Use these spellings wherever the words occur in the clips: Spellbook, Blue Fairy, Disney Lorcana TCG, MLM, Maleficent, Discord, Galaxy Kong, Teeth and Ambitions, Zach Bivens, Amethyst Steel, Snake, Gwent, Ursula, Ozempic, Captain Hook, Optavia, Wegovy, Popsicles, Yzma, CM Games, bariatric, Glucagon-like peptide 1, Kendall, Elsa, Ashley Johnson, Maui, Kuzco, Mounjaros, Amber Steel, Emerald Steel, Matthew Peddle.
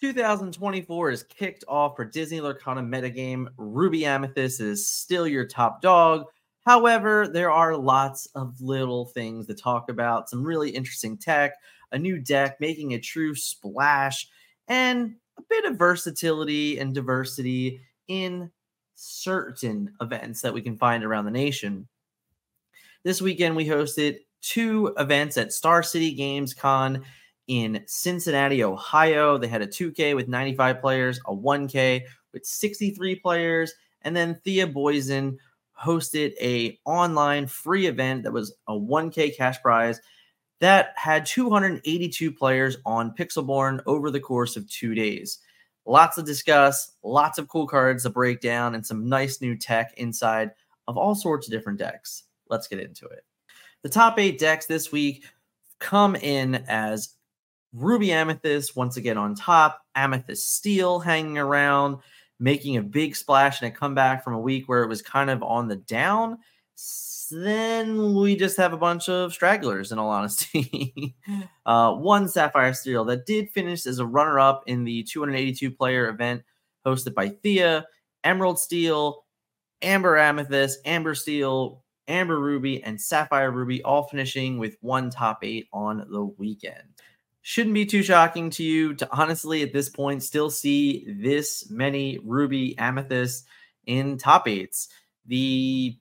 2024 is kicked off for Disney Lorcana metagame. Ruby Amethyst is still your top dog. However, there are lots of little things to talk about. Some really interesting tech, a new deck making a true splash, and a bit of versatility and diversity in certain events that we can find around the nation. This weekend, we hosted two events at Star City Games Con in Cincinnati, Ohio. They had a 2K with 95 players, a 1K with 63 players, and then Thea Boysen hosted a online free event that was a 1K cash prize that had 282 players on Pixelborn over the course of 2 days. Lots to discuss, lots of cool cards to break down, and some nice new tech inside of all sorts of different decks. Let's get into it. The top 8 decks this week come in as Ruby Amethyst once again on top, Amethyst Steel hanging around, making a big splash and a comeback from a week where it was kind of on the down. Then we just have a bunch of stragglers, in all honesty. One Sapphire Steel that did finish as a runner-up in the 282-player event hosted by Thea, Emerald Steel, Amber Amethyst, Amber Steel, Amber Ruby, and Sapphire Ruby, all finishing with one top 8 on the weekend. Shouldn't be too shocking to you to honestly at this point still see this many Ruby Amethysts in top 8s. The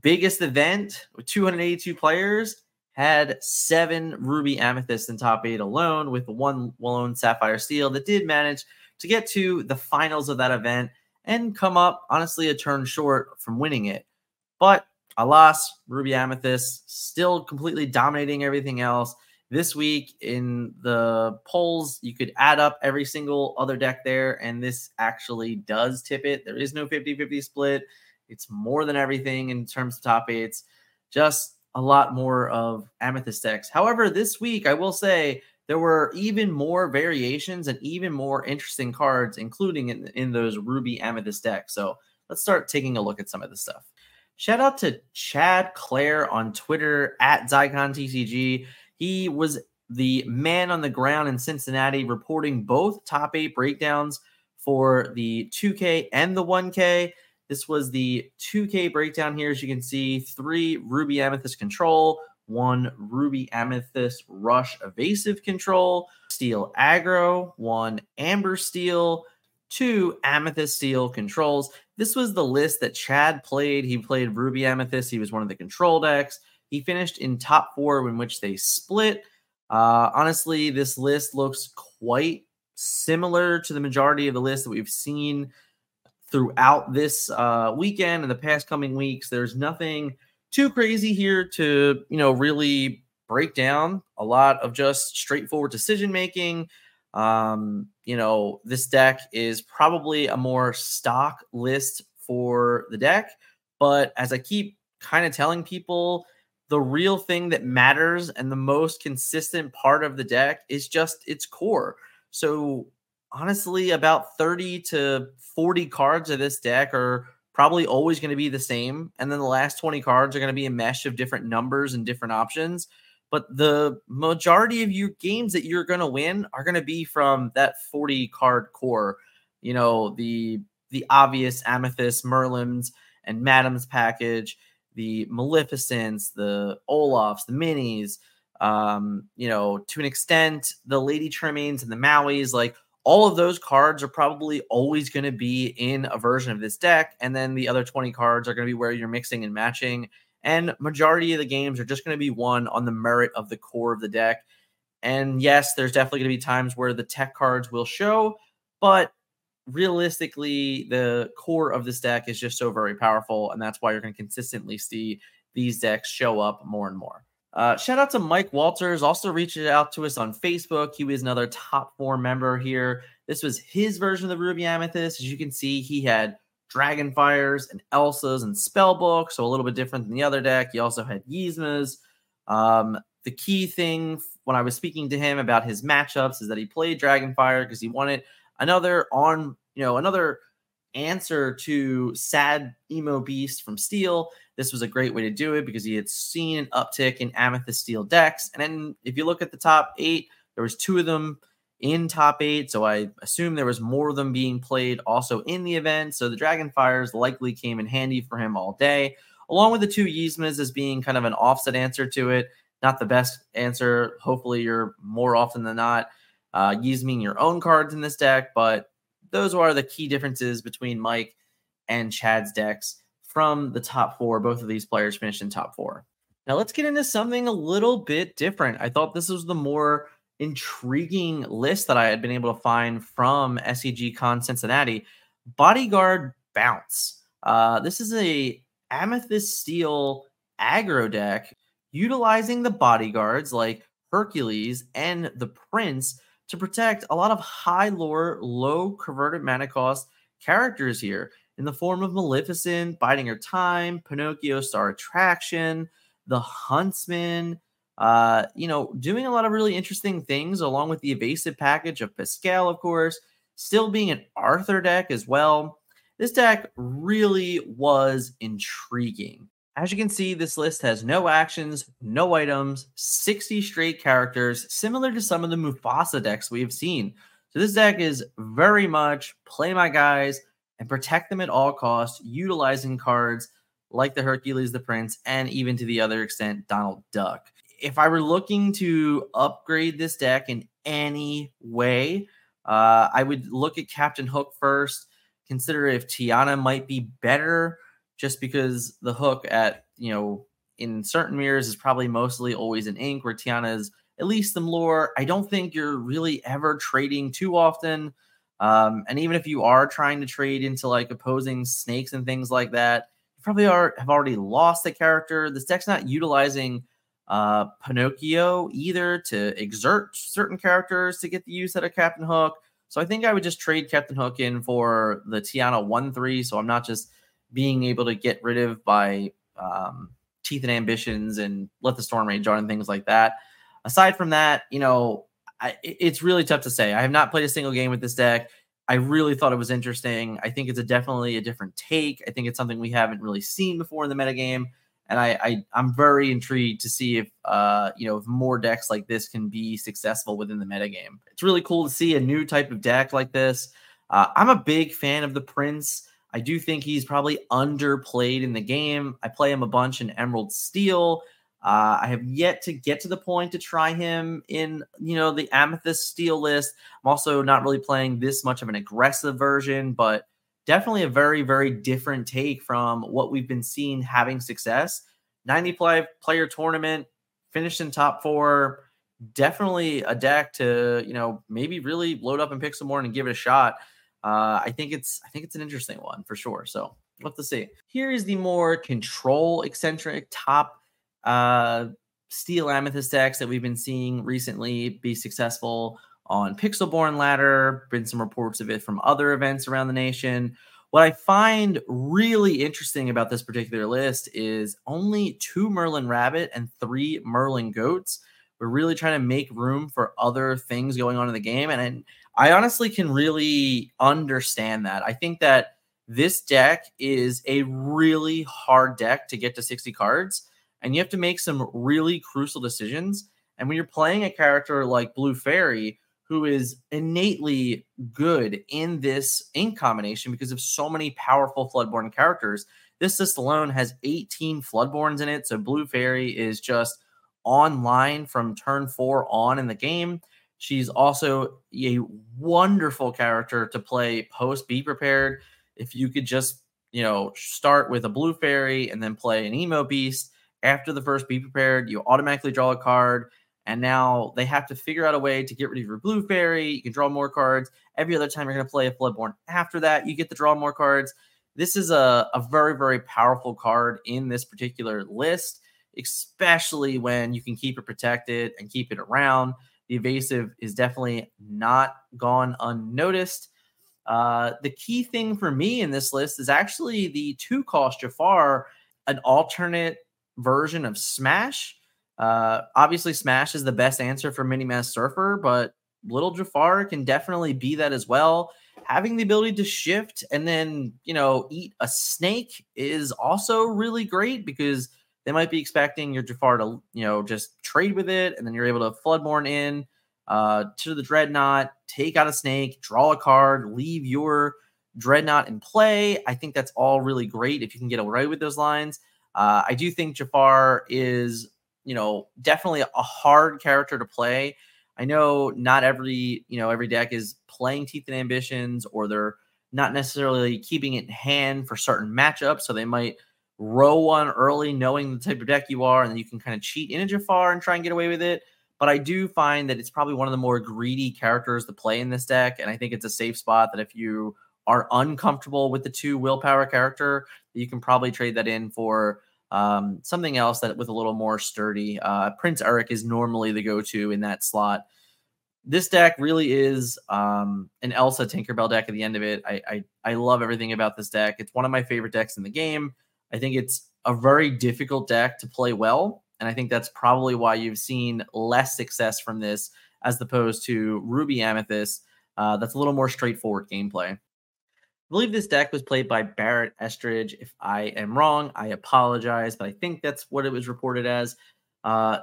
biggest event with 282 players had 7 Ruby Amethysts in top 8 alone, with one lone Sapphire Steel that did manage to get to the finals of that event and come up honestly a turn short from winning it. But alas, Ruby Amethyst still completely dominating everything else. This week in the polls, you could add up every single other deck there, and this actually does tip it. There is no 50-50 split. It's more than everything in terms of top 8s. Just a lot more of Amethyst decks. However, this week, I will say, there were even more variations and even more interesting cards, including in those Ruby Amethyst decks. So let's start taking a look at some of this stuff. Shout out to Chad Clare on Twitter, at ZyconTCG. He was the man on the ground in Cincinnati reporting both top 8 breakdowns for the 2K and the 1K. This was the 2K breakdown here. As you can see, 3 Ruby Amethyst Control, 1 Ruby Amethyst Rush Evasive Control, Steel Aggro, 1 Amber Steel, 2 Amethyst Steel Controls. This was the list that Chad played. He played Ruby Amethyst. He was one of the control decks. He finished in top 4, in which they split. Honestly, this list looks quite similar to the majority of the list that we've seen throughout this weekend and the past coming weeks. There's nothing too crazy here to, really break down. A lot of just straightforward decision making. This deck is probably a more stock list for the deck. But as I keep kind of telling people, the real thing that matters and the most consistent part of the deck is just its core. So honestly, about 30 to 40 cards of this deck are probably always going to be the same. And then the last 20 cards are going to be a mesh of different numbers and different options. But the majority of your games that you're going to win are going to be from that 40 card core. The obvious Amethyst, Merlin's, and Madam's package, the Maleficents, the Olafs, the Minis, to an extent, the Lady Trimmings and the Mauis. Like, all of those cards are probably always going to be in a version of this deck. And then the other 20 cards are going to be where you're mixing and matching. And majority of the games are just going to be won on the merit of the core of the deck. And yes, there's definitely going to be times where the tech cards will show, but realistically, the core of this deck is just so very powerful, and that's why you're going to consistently see these decks show up more and more. Shout out to Mike Walters, also reached out to us on Facebook. He was another top 4 member here. This was his version of the Ruby Amethyst. As you can see, he had Dragonfires and Elsas and Spellbook, so a little bit different than the other deck. He also had Yzmas. The key thing when I was speaking to him about his matchups is that he played Dragonfire because he wanted another answer to Sad Emo Beast from Steel. This was a great way to do it because he had seen an uptick in Amethyst Steel decks. And then if you look at the top 8, there was 2 of them in top 8, so I assume there was more of them being played also in the event, so the Dragonfires likely came in handy for him all day, along with the two Yzmas as being kind of an offset answer to it. Not the best answer. Hopefully you're more often than not Yzming your own cards in this deck, but those are the key differences between Mike and Chad's decks from the top 4. Both of these players finished in top 4. Now let's get into something a little bit different. I thought this was the more intriguing list that I had been able to find from SCGCon Cincinnati. Bodyguard Bounce. This is a Amethyst Steel aggro deck utilizing the bodyguards like Hercules and the Prince to protect a lot of high lore, low converted mana cost characters here in the form of Maleficent, Biding Her Time, Pinocchio, Star Attraction, the Huntsman, doing a lot of really interesting things along with the evasive package of Pascal, of course, still being an Arthur deck as well. This deck really was intriguing. As you can see, this list has no actions, no items, 60 straight characters, similar to some of the Mufasa decks we have seen. So this deck is very much play my guys and protect them at all costs, utilizing cards like the Hercules, the Prince, and even to the other extent, Donald Duck. If I were looking to upgrade this deck in any way, I would look at Captain Hook first, consider if Tiana might be better, just because the Hook at, in certain mirrors is probably mostly always in ink, where Tiana is at least some lore. I don't think you're really ever trading too often. And even if you are trying to trade into like opposing snakes and things like that, you probably have already lost the character. This deck's not utilizing Pinocchio either to exert certain characters to get the use out of Captain Hook. So I think I would just trade Captain Hook in for the Tiana 1-3, so I'm not just being able to get rid of by Teeth and Ambitions and Let the Storm Rage On and things like that. Aside from that, it's really tough to say. I have not played a single game with this deck. I really thought it was interesting. I think it's definitely a different take. I think it's something we haven't really seen before in the metagame. And I'm very intrigued to see if, if more decks like this can be successful within the metagame. It's really cool to see a new type of deck like this. I'm a big fan of the Prince. I do think he's probably underplayed in the game. I play him a bunch in Emerald Steel. I have yet to get to the point to try him in, the Amethyst Steel list. I'm also not really playing this much of an aggressive version, but definitely a very, very different take from what we've been seeing having success. 90-player tournament, finished in top 4. Definitely a deck to, maybe really load up in Pixelborn and give it a shot. I think it's an interesting one for sure. So we'll have to see. Here is the more control-eccentric top Steel Amethyst decks that we've been seeing recently be successful on Pixelborn Ladder, been some reports of it from other events around the nation. What I find really interesting about this particular list is only 2 Merlin Rabbit and 3 Merlin Goats. We're really trying to make room for other things going on in the game, and I honestly can really understand that. I think that this deck is a really hard deck to get to 60 cards, and you have to make some really crucial decisions. And when you're playing a character like Blue Fairy, who is innately good in this ink combination because of so many powerful Floodborn characters. This list alone has 18 Floodborns in it, so Blue Fairy is just online from turn 4 on in the game. She's also a wonderful character to play post Be Prepared. If you could just, start with a Blue Fairy and then play an Emo Beast after the first Be Prepared, you automatically draw a card. And now they have to figure out a way to get rid of your Blue Fairy. You can draw more cards. Every other time you're going to play a Floodborn after that, you get to draw more cards. This is a very, very powerful card in this particular list, especially when you can keep it protected and keep it around. The evasive is definitely not gone unnoticed. The key thing for me in this list is actually the 2-cost Jafar, an alternate version of Smash. Obviously Smash is the best answer for Minimass Surfer, but Little Jafar can definitely be that as well. Having the ability to shift and then, eat a snake is also really great because they might be expecting your Jafar to, just trade with it. And then you're able to Floodborn in, to the Dreadnought, take out a snake, draw a card, leave your Dreadnought in play. I think that's all really great if you can get away with those lines. I do think Jafar is, you know, definitely a hard character to play. I know not every, you know, every deck is playing Teeth and Ambitions, or they're not necessarily keeping it in hand for certain matchups. So they might row one early knowing the type of deck you are, and then you can kind of cheat in a Jafar and try and get away with it. But I do find that it's probably one of the more greedy characters to play in this deck. And I think it's a safe spot that if you are uncomfortable with the 2 willpower character, you can probably trade that in for something else that with a little more sturdy. Prince Eric is normally the go-to in that slot. This deck really is an Elsa Tinkerbell deck at the end of it. I love everything about this deck. It's one of my favorite decks in the game. I think it's a very difficult deck to play well, and I think that's probably why you've seen less success from this as opposed to Ruby Amethyst. That's a little more straightforward gameplay. I believe this deck was played by Barrett Estridge. If I am wrong, I apologize, but I think that's what it was reported as.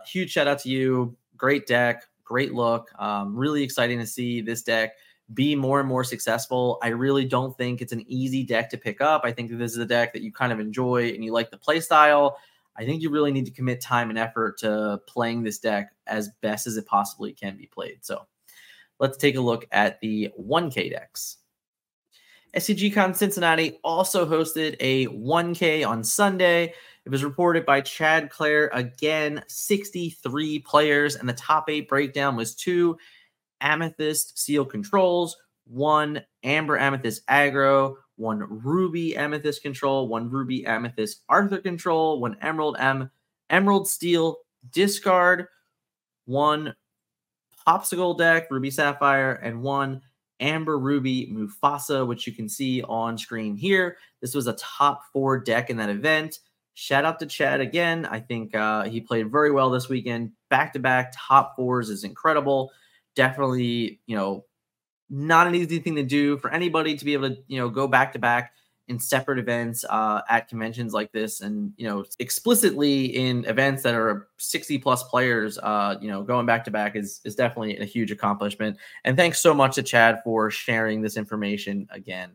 Huge shout out to you. Great deck. Great look. Really exciting to see this deck be more and more successful. I really don't think it's an easy deck to pick up. I think that this is a deck that you kind of enjoy and you like the play style. I think you really need to commit time and effort to playing this deck as best as it possibly can be played. So let's take a look at the 1K decks. SCGCon Cincinnati also hosted a 1K on Sunday. It was reported by Chad Clare, again, 63 players, and the top 8 breakdown was 2 Amethyst Steel controls, 1 Amber Amethyst aggro, 1 Ruby Amethyst control, 1 Ruby Amethyst Arthur control, 1 Emerald Steel discard, 1 Popsicle deck, Ruby Sapphire, and 1 Amber Ruby Mufasa, which you can see on screen here. This was a top 4 deck in that event. Shout out to Chad again. I think he played very well this weekend. Back-to-back top 4s is incredible. Definitely, you know, not an easy thing to do for anybody to be able to, you know, go back-to-back in separate events at conventions like this. And, you know, explicitly in events that are 60-plus players, you know, going back-to-back is definitely a huge accomplishment. And thanks so much to Chad for sharing this information again.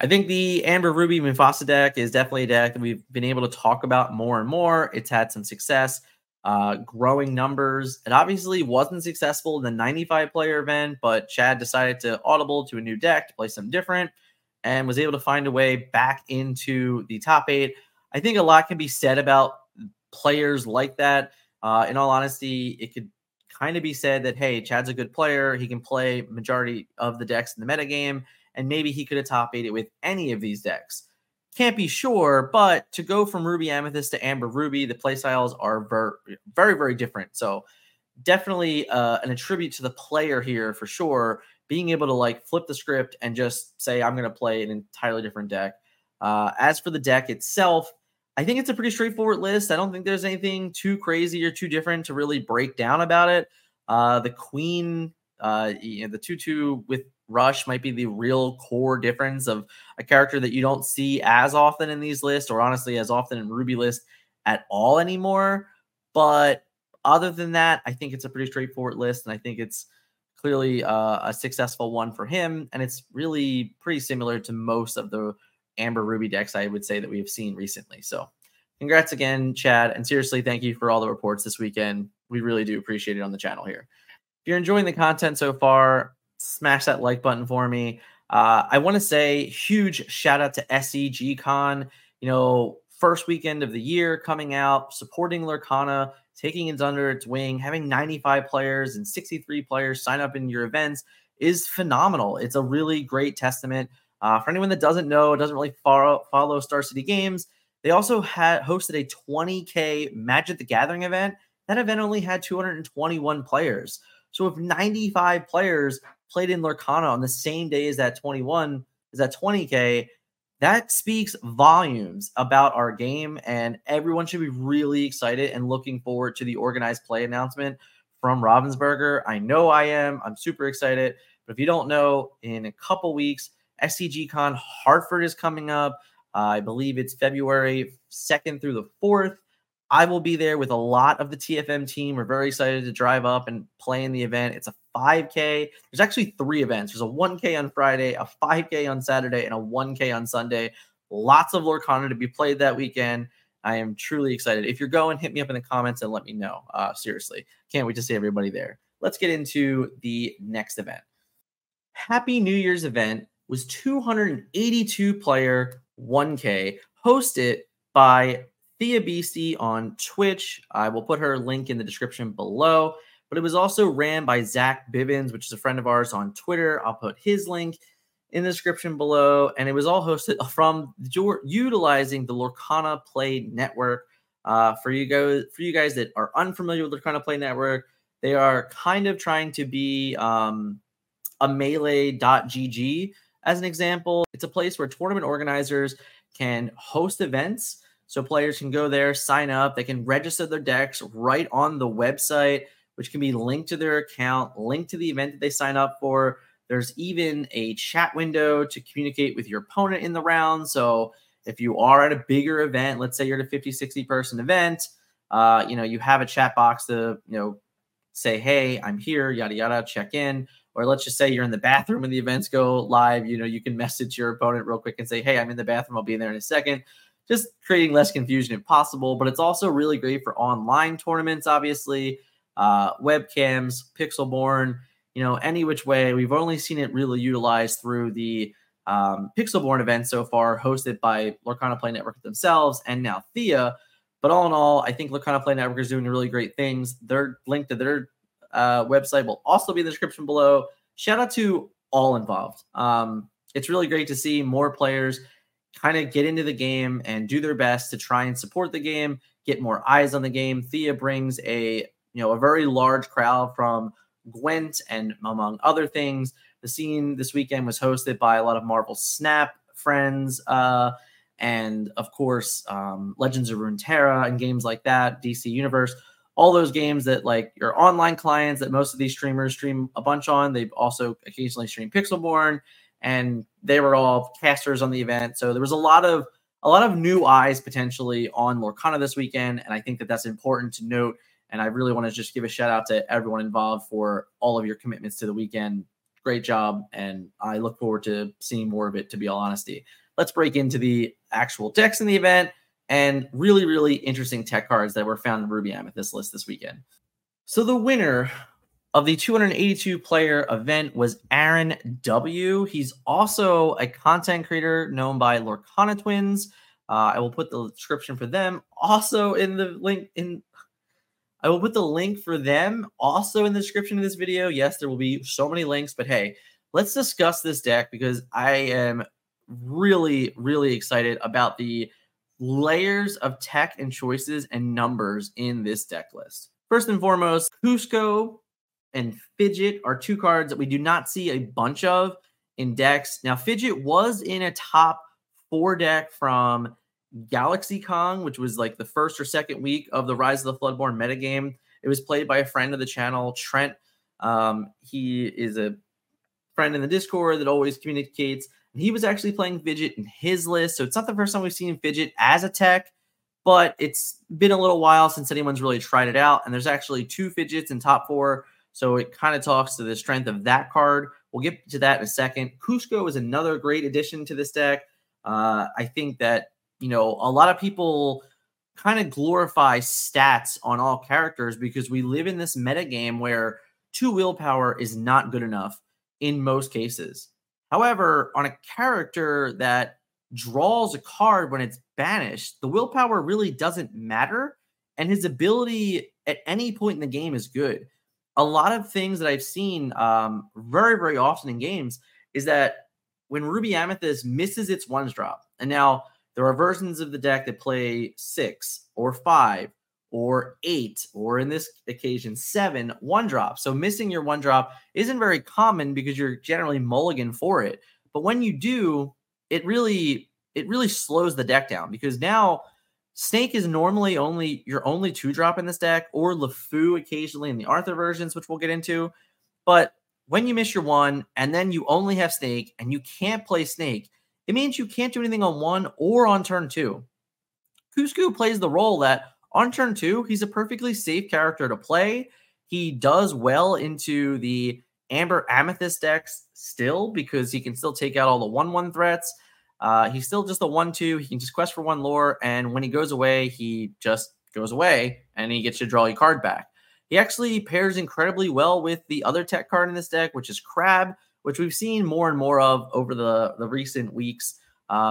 I think the Amber Ruby Mufasa deck is definitely a deck that we've been able to talk about more and more. It's had some success, growing numbers. It obviously wasn't successful in the 95-player event, but Chad decided to audible to a new deck to play something different and was able to find a way back into the top 8. I think a lot can be said about players like that. In all honesty, it could kind of be said that, hey, Chad's a good player. He can play majority of the decks in the metagame. And maybe he could have top 8 it with any of these decks. Can't be sure, but to go from Ruby Amethyst to Amber Ruby, the playstyles are very, very different. So definitely an attribute to the player here for sure, being able to like flip the script and just say, I'm going to play an entirely different deck. As for the deck itself, I think it's a pretty straightforward list. I don't think there's anything too crazy or too different to really break down about it. The Queen, you know, the 2-2 with Rush might be the real core difference of a character that you don't see as often in these lists, or honestly as often in Ruby list at all anymore. But other than that, I think it's a pretty straightforward list, and I think it's clearly a successful one for him. And it's really pretty similar to most of the Amber Ruby decks I would say that we have seen recently. So congrats again, Chad. And seriously, thank you for all the reports this weekend. We really do appreciate it on the channel here. If you're enjoying the content so far, smash that like button for me. I want to say huge shout out to SCGCon, you know, first weekend of the year coming out, supporting Lorcana, taking it under its wing, having 95 players and 63 players sign up in your events is phenomenal. It's a really great testament. For anyone that doesn't know, doesn't really follow Star City Games, they also hosted a 20K Magic the Gathering event. That event only had 221 players. So if 95 players played in Lorcana on the same day as that 20K, that speaks volumes about our game, and everyone should be really excited and looking forward to the organized play announcement from Ravensburger. I know I am. I'm super excited. But if you don't know, in a couple weeks, SCGCon Hartford is coming up. I believe it's February 2nd through the 4th. I will be there with a lot of the TFM team. We're very excited to drive up and play in the event. It's a 5K. There's actually three events. There's a 1K on Friday, a 5K on Saturday, and a 1K on Sunday. Lots of Lorcana to be played that weekend. I am truly excited. If you're going, hit me up in the comments and let me know. Seriously, can't wait to see everybody there. Let's get into the next event. Happy New Year's event was 282-player 1K, hosted by Thea Beastie on Twitch. I will put her link in the description below. But it was also ran by Zach Bivens, which is a friend of ours on Twitter. I'll put his link in the description below. And it was all hosted from utilizing the Lorcana Play Network. For you guys that are unfamiliar with Lorcana Play Network, they are kind of trying to be a melee.gg as an example. It's a place where tournament organizers can host events. So players can go there, sign up. They can register their decks right on the website, which can be linked to their account, linked to the event that they sign up for. There's even a chat window to communicate with your opponent in the round. So if you are at a bigger event, let's say you're at a 50, 60 person event, you have a chat box to, say, hey, I'm here, yada, yada, check in. Or let's just say you're in the bathroom and the events go live. You can message your opponent real quick and say, hey, I'm in the bathroom. I'll be in there in a second. Just creating less confusion if possible, but it's also really great for online tournaments, obviously, webcams, Pixelborn, any which way. We've only seen it really utilized through the Pixelborn event so far, hosted by Lorcana Play Network themselves and now Thea. But all in all, I think Lorcana Play Network is doing really great things. Their link to their website will also be in the description below. Shout out to all involved. It's really great to see more players kind of get into the game and do their best to try and support the game, get more eyes on the game. Thea brings a very large crowd from Gwent and among other things. The scene this weekend was hosted by a lot of Marvel Snap friends and, of course, Legends of Runeterra and games like that, DC Universe, all those games that, like, your online clients that most of these streamers stream a bunch on. They've also occasionally streamed Pixelborn, and they were all casters on the event. So there was a lot of new eyes potentially on Lorcana this weekend. And I think that that's important to note. And I really want to just give a shout out to everyone involved for all of your commitments to the weekend. Great job. And I look forward to seeing more of it, to be all honesty. Let's break into the actual decks in the event and really, really interesting tech cards that were found in Ruby Amethyst list this weekend. So the winner of the 282-player event was Aaron W. He's also a content creator known by Lorcana Twins. I will put the description for them also in the link. I will put the link for them also in the description of this video. Yes, there will be so many links, but hey, let's discuss this deck because I am really, really excited about the layers of tech and choices and numbers in this deck list. First and foremost, Kuzco and Fidget are two cards that we do not see a bunch of in decks. Now, Fidget was in a top 4 deck from Galaxy Kong, which was like the first or second week of the Rise of the Floodborn metagame. It was played by a friend of the channel, Trent. He is a friend in the Discord that always communicates. And he was actually playing Fidget in his list. So it's not the first time we've seen Fidget as a tech, but it's been a little while since anyone's really tried it out. And there's actually 2 Fidgets in top 4. So it kind of talks to the strength of that card. We'll get to that in a second. Kuzco is another great addition to this deck. I think that, a lot of people kind of glorify stats on all characters because we live in this metagame where 2 willpower is not good enough in most cases. However, on a character that draws a card when it's banished, the willpower really doesn't matter. And his ability at any point in the game is good. A lot of things that I've seen very, very often in games is that when Ruby Amethyst misses its 1s drop, and now there are versions of the deck that play 6 or 5 or 8 or in this occasion 7 1 drops. So missing your 1 drop isn't very common because you're generally mulligan for it. But when you do, it really slows the deck down because now Snake is normally only your only 2 drop in this deck, or LeFou occasionally in the Arthur versions, which we'll get into. But when you miss your 1 and then you only have Snake and you can't play Snake, it means you can't do anything on 1 or on turn 2. Kuzco plays the role that, On turn two, he's a perfectly safe character to play. He does well into the Amber Amethyst decks still because he can still take out all the 1-1 threats. He's still just the 1-2. He can just quest for one lore, and when he goes away, he just goes away, and he gets you to draw your card back. He actually pairs incredibly well with the other tech card in this deck, which is Crab, which we've seen more and more of over the recent weeks,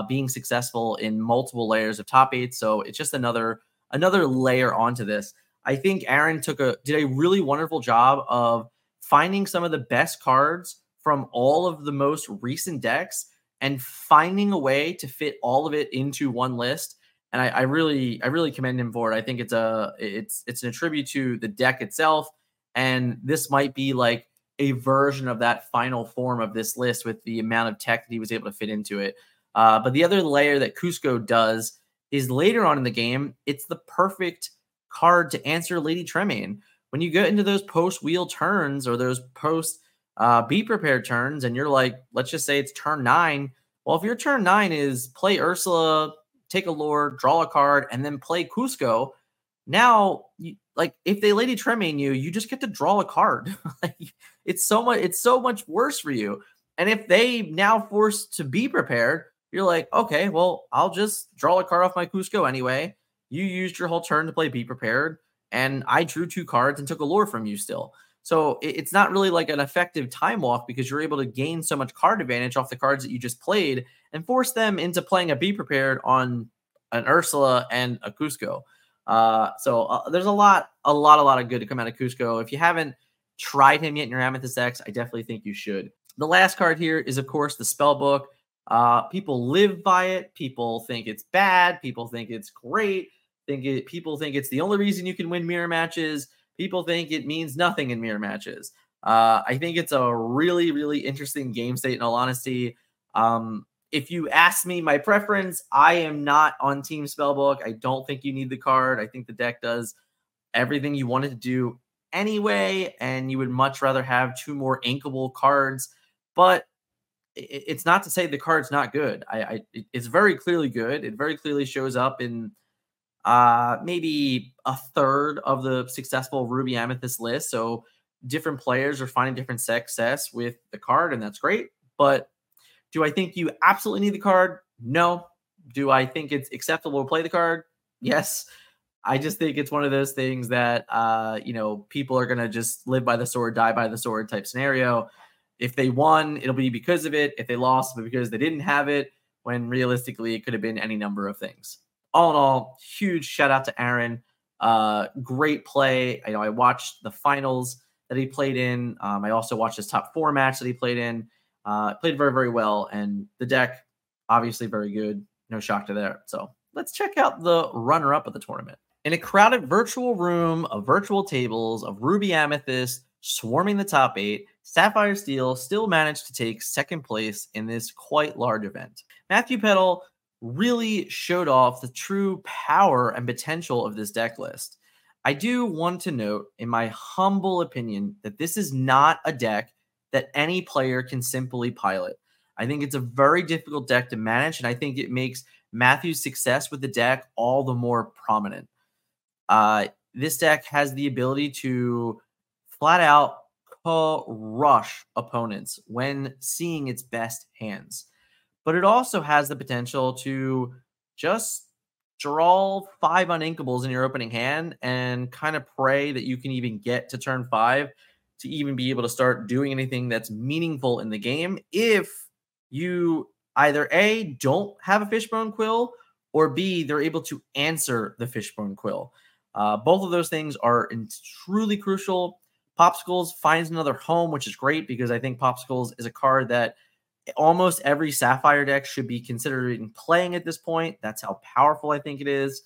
being successful in multiple layers of top eight. So it's just another layer onto this. I think Aaron did a really wonderful job of finding some of the best cards from all of the most recent decks and finding a way to fit all of it into one list. And I really commend him for it. I think it's an attribute to the deck itself. And this might be like a version of that final form of this list with the amount of tech that he was able to fit into it. But the other layer that Kuzco does is later on in the game, it's the perfect card to answer Lady Tremaine. When you get into those post-wheel turns or those post-be prepared turns and you're like, let's just say it's turn 9. Well, if your turn 9 is play Ursula, take a lore, draw a card, and then play Kuzco. Now, if they Lady Tremaine you just get to draw a card. It's so much worse for you. And if they now force to be prepared, you're like, okay, well, I'll just draw a card off my Kuzco anyway. You used your whole turn to play be prepared, and I drew 2 cards and took a lore from you still. So it's not really like an effective time walk because you're able to gain so much card advantage off the cards that you just played and force them into playing a Be Prepared on an Ursula and a Kuzco. So there's a lot of good to come out of Kuzco. If you haven't tried him yet in your Amethyst decks, I definitely think you should. The last card here is, of course, the Spellbook. People live by it. People think it's bad. People think it's great. People think it's the only reason you can win mirror matches. People think it means nothing in mirror matches. I think it's a really, really interesting game state, in all honesty. If you ask me my preference, I am not on Team Spellbook. I don't think you need the card. I think the deck does everything you wanted to do anyway, and you would much rather have 2 more inkable cards. But it's not to say the card's not good. It's very clearly good. It very clearly shows up in maybe a third of the successful Ruby Amethyst list. So different players are finding different success with the card, and that's great. But do I think you absolutely need the card? No. Do I think it's acceptable to play the card? Yes. I just think it's one of those things that, people are going to just live by the sword, die by the sword type scenario. If they won, it'll be because of it. If they lost, it'll be because they didn't have it, when realistically it could have been any number of things. All in all, huge shout out to Aaron. Great play. I know I watched the finals that he played in. I also watched his top 4 match that he played in. Played very, very well. And the deck, obviously very good. No shock to that. So let's check out the runner-up of the tournament. In a crowded virtual room of virtual tables of Ruby Amethyst swarming the top 8, Sapphire Steel still managed to take second place in this quite large event. Matthew Peddle really showed off the true power and potential of this deck list. I do want to note, in my humble opinion, that this is not a deck that any player can simply pilot. I think it's a very difficult deck to manage, and I think it makes Matthew's success with the deck all the more prominent. This deck has the ability to flat out rush opponents when seeing its best hands. But it also has the potential to just draw 5 uninkables in your opening hand and kind of pray that you can even get to turn 5 to even be able to start doing anything that's meaningful in the game if you either A, don't have a Fishbone Quill, or B, they're able to answer the Fishbone Quill. Both of those things are truly crucial. Popsicles finds another home, which is great because I think Popsicles is a card that almost every Sapphire deck should be considering playing at this point. That's how powerful I think it is.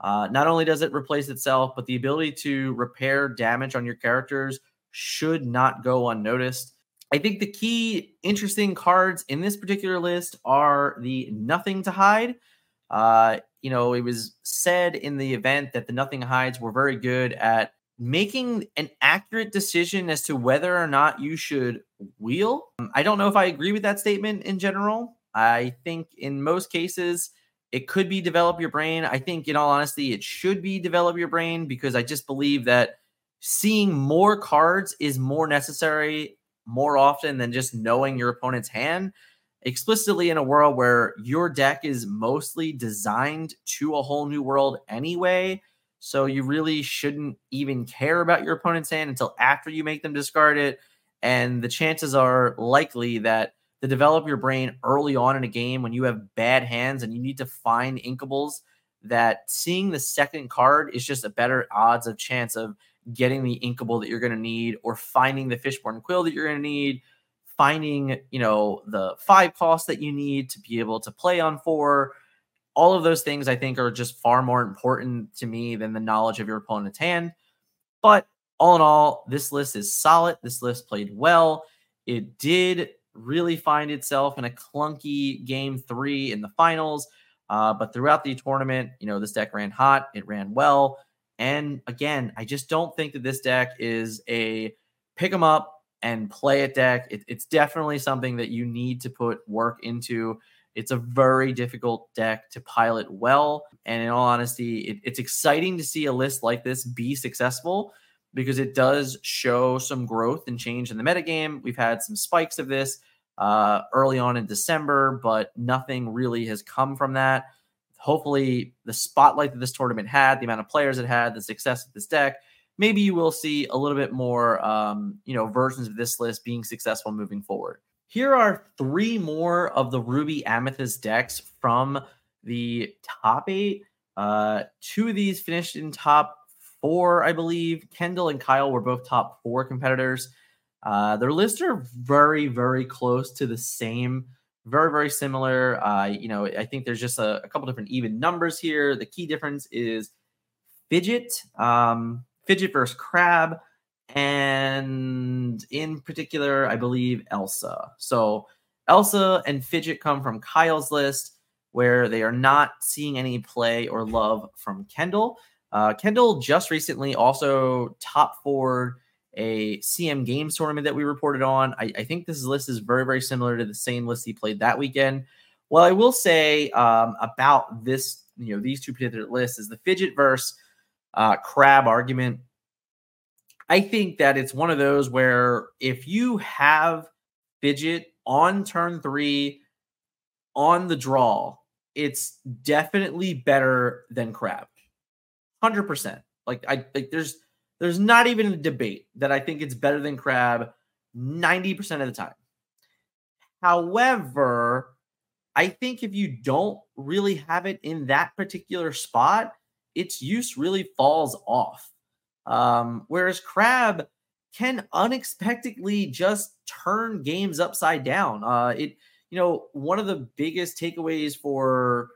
Not only does it replace itself, but the ability to repair damage on your characters should not go unnoticed. I think the key interesting cards in this particular list are the Nothing to Hide. It was said in the event that the Nothing Hides were very good at making an accurate decision as to whether or not you should wheel. I don't know if I agree with that statement in general. I think in most cases, It could be develop your brain. I think, in all honesty, it should be develop your brain, because I just believe that seeing more cards is more necessary more often than just knowing your opponent's hand, explicitly in a world where your deck is mostly designed to a whole new world anyway. So you really shouldn't even care about your opponent's hand until after you make them discard it. And the chances are likely that to develop your brain early on in a game when you have bad hands and you need to find inkables, that seeing the second card is just a better odds of chance of getting the inkable that you're going to need, or finding the Fishborn Quill that you're going to need, finding, you know, the 5 costs that you need to be able to play on 4. All of those things I think are just far more important to me than the knowledge of your opponent's hand. But all in all, this list is solid. This list played well. It did really find itself in a clunky Game 3 in the finals. But throughout the tournament, you know, this deck ran hot. It ran well. And again, I just don't think that this deck is a pick them up and play it deck. It's definitely something that you need to put work into. It's a very difficult deck to pilot well. And in all honesty, it's exciting to see a list like this be successful, because it does show some growth and change in the metagame. We've had some spikes of this early on in December, but nothing really has come from that. Hopefully, the spotlight that this tournament had, the amount of players it had, the success of this deck, maybe you will see a little bit more versions of this list being successful moving forward. Here are 3 more of the Ruby Amethyst decks from the top 8. 2 of these finished in top 4, I believe. Kendall and Kyle were both top 4 competitors. Their lists are very, very close to the same, very, very similar. I think there's just a couple different even numbers here. The key difference is Fidget versus Crab, and in particular, I believe Elsa. So Elsa and Fidget come from Kyle's list, where they are not seeing any play or love from Kendall. Kendall just recently also top 4 a CM Games tournament that we reported on. I think this list is very, very similar to the same list he played that weekend. Well, I will say about this, these 2 particular lists is the Fidget versus Crab argument. I think that it's one of those where if you have Fidget on turn 3 on the draw, it's definitely better than Crab. 100%. There's not even a debate that I think it's better than Crab 90% of the time. However, I think if you don't really have it in that particular spot, its use really falls off. Whereas Crab can unexpectedly just turn games upside down. One of the biggest takeaways for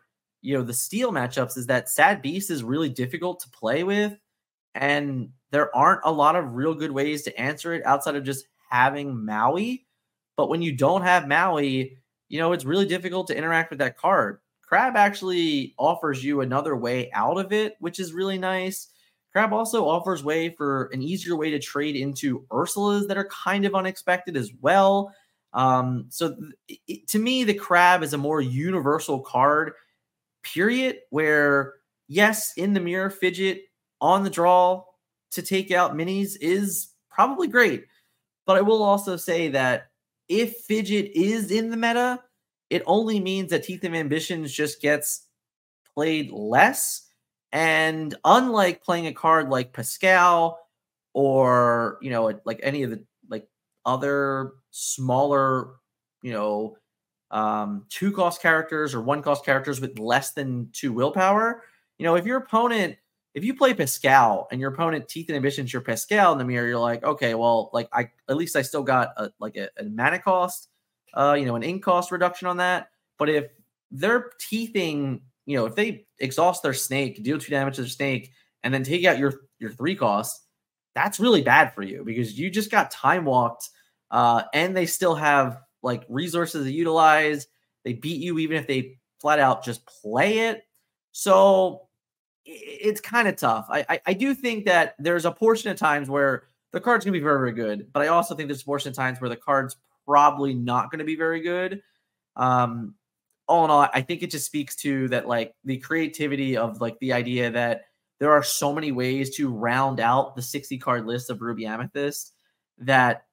the steel matchups is that Sad Beast is really difficult to play with, and there aren't a lot of real good ways to answer it outside of just having Maui. But when you don't have Maui, it's really difficult to interact with that card. Crab actually offers you another way out of it, which is really nice. Crab also offers way for an easier way to trade into Ursulas that are kind of unexpected as well. To me, the Crab is a more universal card, period, where yes, in the mirror, Fidget on the draw to take out minis is probably great. But I will also say that if Fidget is in the meta, it only means that Teeth and Ambitions just gets played less. And unlike playing a card like Pascal or, any of the other smaller, 2-cost characters or 1-cost characters with less than 2 willpower. If you play Pascal and your opponent Teeth and Ambitions your Pascal in the mirror, you're like, okay, well, at least I still got a mana cost, an ink cost reduction on that. But if they're teething, if they exhaust their snake, deal 2 damage to their snake, and then take out your 3 costs, that's really bad for you because you just got time walked, and they still have resources to utilize. They beat you even if they flat out just play it. So it's kind of tough. I do think that there's a portion of times where the card's going to be very, very good, but I also think there's a portion of times where the card's probably not going to be very good. all in all, I think it just speaks to that, like, the creativity of, like, the idea that there are so many ways to round out the 60 card list of Ruby Amethyst that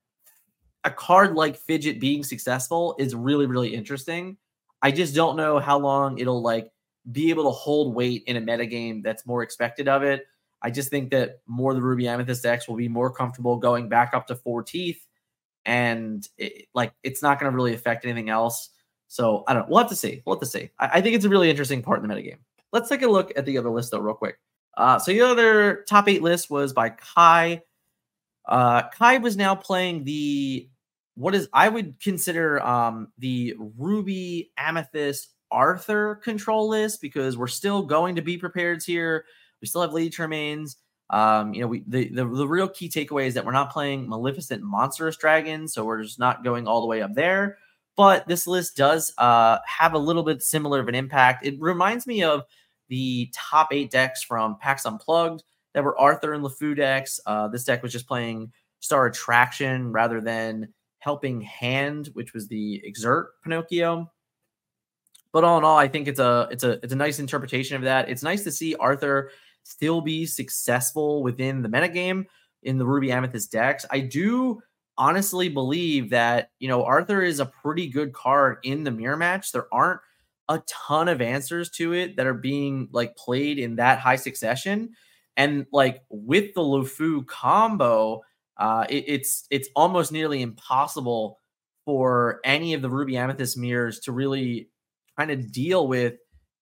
a card like Fidget being successful is really, really interesting. I just don't know how long it'll, like, be able to hold weight in a metagame that's more expected of it. I just think that more of the Ruby Amethyst decks will be more comfortable going back up to 4 teeth, and it's not going to really affect anything else. So I don't know. We'll have to see. I think it's a really interesting part in the metagame. Let's take a look at the other list though, real quick. So the other top 8 list was by Kai. Kai was now playing what I would consider the Ruby Amethyst Arthur control list, because we're still going to be prepared here. We still have Lady Tremaine's. The real key takeaway is that we're not playing Maleficent Monstrous Dragon, so we're just not going all the way up there. But this list does have a little bit similar of an impact. It reminds me of the top 8 decks from PAX Unplugged that were Arthur and LeFou decks. This deck was just playing Star Attraction rather than Helping Hand, which was the Exert Pinocchio. But all in all, I think it's a nice interpretation of that. It's nice to see Arthur still be successful within the metagame in the Ruby Amethyst decks. I do honestly believe that, Arthur is a pretty good card in the mirror match. There aren't a ton of answers to it that are being, like, played in that high succession. And, like, with the LeFou combo, it's almost nearly impossible for any of the Ruby Amethyst mirrors to really kind of deal with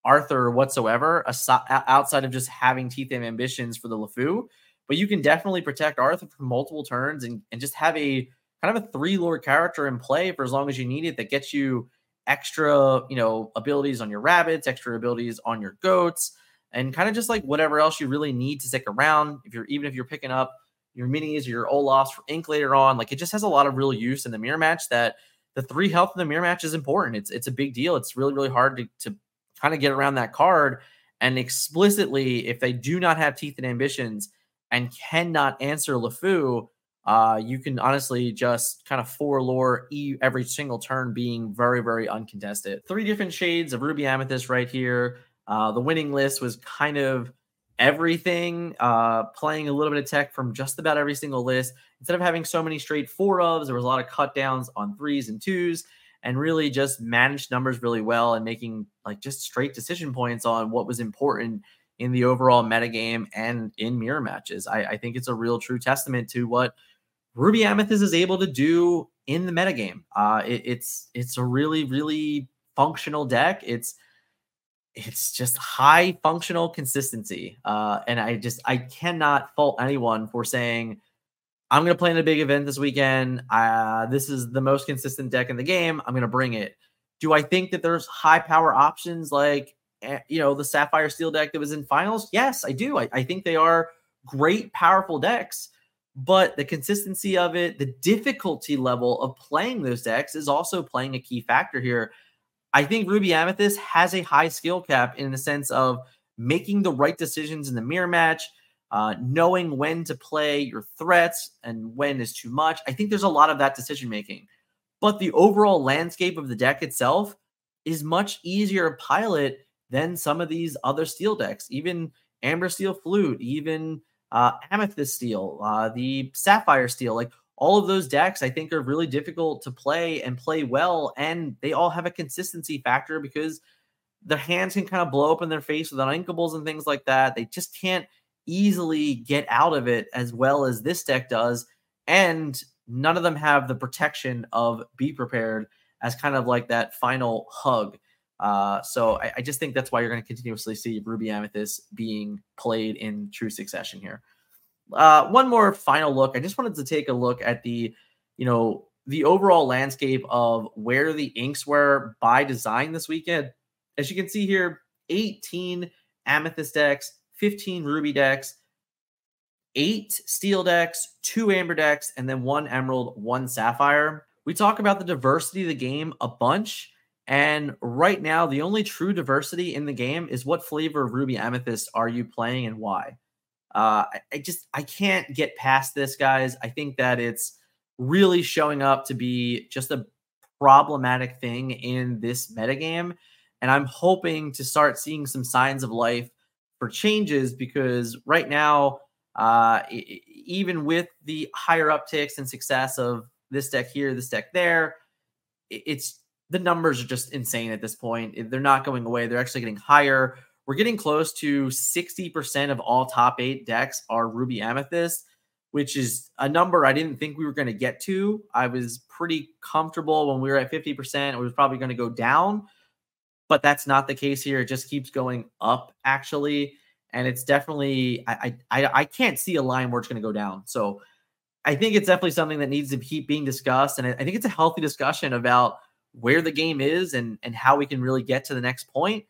Arthur whatsoever, outside of just having Teeth and Ambitions for the LeFou. But you can definitely protect Arthur from multiple turns and just have a kind of a 3-lord character in play for as long as you need it, that gets you extra, abilities on your rabbits, extra abilities on your goats, and kind of just like whatever else you really need to stick around. Even if you're picking up your minis or your Olafs for ink later on, like, it just has a lot of real use in the mirror match. That the 3 health in the mirror match is important. It's a big deal. It's really, really hard to kind of get around that card. And explicitly, if they do not have Teeth and Ambitions and cannot answer LeFou, you can honestly just kind of 4-lore every single turn, being very, very uncontested. 3 different shades of Ruby Amethyst right here. The winning list was kind of everything, playing a little bit of tech from just about every single list. Instead of having so many straight 4-ofs, there was a lot of cut downs on 3s and 2s, and really just managed numbers really well and making, like, just straight decision points on what was important in the overall metagame and in mirror matches. I think it's a real true testament to what Ruby Amethyst is able to do in the metagame. It's a really, really functional deck. It's just high functional consistency. And I cannot fault anyone for saying, I'm going to play in a big event this weekend. This is the most consistent deck in the game. I'm going to bring it. Do I think that there's high power options like, the Sapphire Steel deck that was in finals? Yes, I do. I think they are great, powerful decks, but the consistency of it, the difficulty level of playing those decks is also playing a key factor here. I think Ruby Amethyst has a high skill cap in the sense of making the right decisions in the mirror match, knowing when to play your threats and when is too much. I think there's a lot of that decision making, but the overall landscape of the deck itself is much easier to pilot than some of these other steel decks. Even Amber Steel Flute, even Amethyst Steel, the Sapphire Steel, like, all of those decks I think are really difficult to play and play well, and they all have a consistency factor because the hands can kind of blow up in their face with uninkables and things like that. They just can't easily get out of it as well as this deck does, and none of them have the protection of Be Prepared as kind of like that final hug. So I just think that's why you're going to continuously see Ruby Amethyst being played in true succession here. One more final look. I just wanted to take a look at the overall landscape of where the inks were by design this weekend. As you can see here, 18 Amethyst decks, 15 Ruby decks, 8 Steel decks, 2 Amber decks, and then 1 Emerald, 1 Sapphire. We talk about the diversity of the game a bunch, and right now the only true diversity in the game is what flavor of Ruby Amethyst are you playing and why. I can't get past this, guys. I think that it's really showing up to be just a problematic thing in this metagame, And I'm hoping to start seeing some signs of life for changes, because right now, even with the higher upticks and success of this deck here, this deck there, it's the numbers are just insane at this point. They're not going away. They're actually getting higher. We're getting close to 60% of all top 8 decks are Ruby Amethyst, which is a number I didn't think we were going to get to. I was pretty comfortable when we were at 50%. It was probably going to go down, but that's not the case here. It just keeps going up, actually. And it's definitely, I can't see a line where it's going to go down. So I think it's definitely something that needs to keep being discussed. And I think it's a healthy discussion about where the game is and how we can really get to the next point.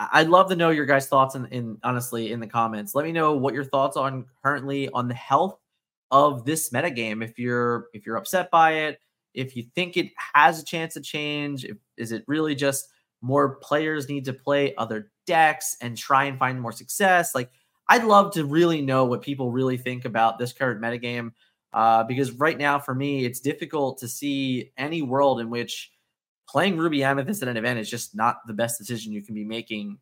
I'd love to know your guys' thoughts honestly, in the comments. Let me know what your thoughts on currently on the health of this metagame. If you're upset by it, if you think it has a chance to change, is it really just more players need to play other decks and try and find more success? Like, I'd love to really know what people really think about this current metagame, because right now for me, it's difficult to see any world in which playing Ruby Amethyst at an event is just not the best decision you can be making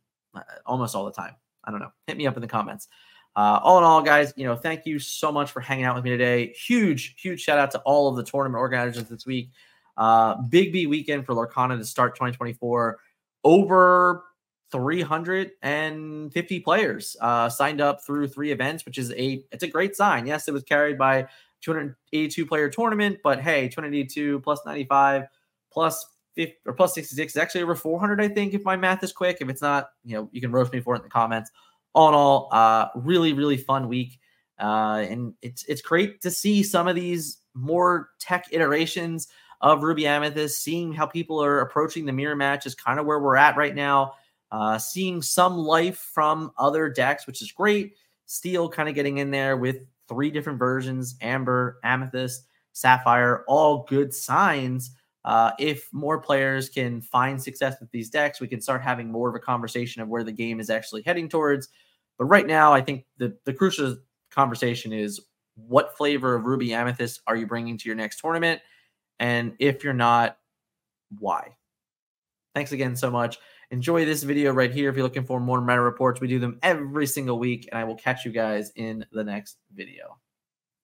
almost all the time. I don't know. Hit me up in the comments. All in all, guys, thank you so much for hanging out with me today. Huge, huge shout out to all of the tournament organizers this week. Big B weekend for Lorcana to start 2024. Over 350 players signed up through 3 events, which is it's a great sign. Yes, it was carried by 282 player tournament, but hey, 282 plus 95 plus 50 or plus 66 is actually over 400, I think, if my math is quick. If it's not, you can roast me for it in the comments. All in all, really, really fun week. And it's great to see some of these more tech iterations of Ruby Amethyst, seeing how people are approaching the mirror match is kind of where we're at right now. Seeing some life from other decks, which is great. Steel kind of getting in there with 3 different versions, Amber, Amethyst, Sapphire, all good signs. If more players can find success with these decks, we can start having more of a conversation of where the game is actually heading towards. But right now, I think the crucial conversation is, what flavor of Ruby Amethyst are you bringing to your next tournament? And if you're not, why? Thanks again so much. Enjoy this video right here. If you're looking for more meta reports, we do them every single week, and I will catch you guys in the next video.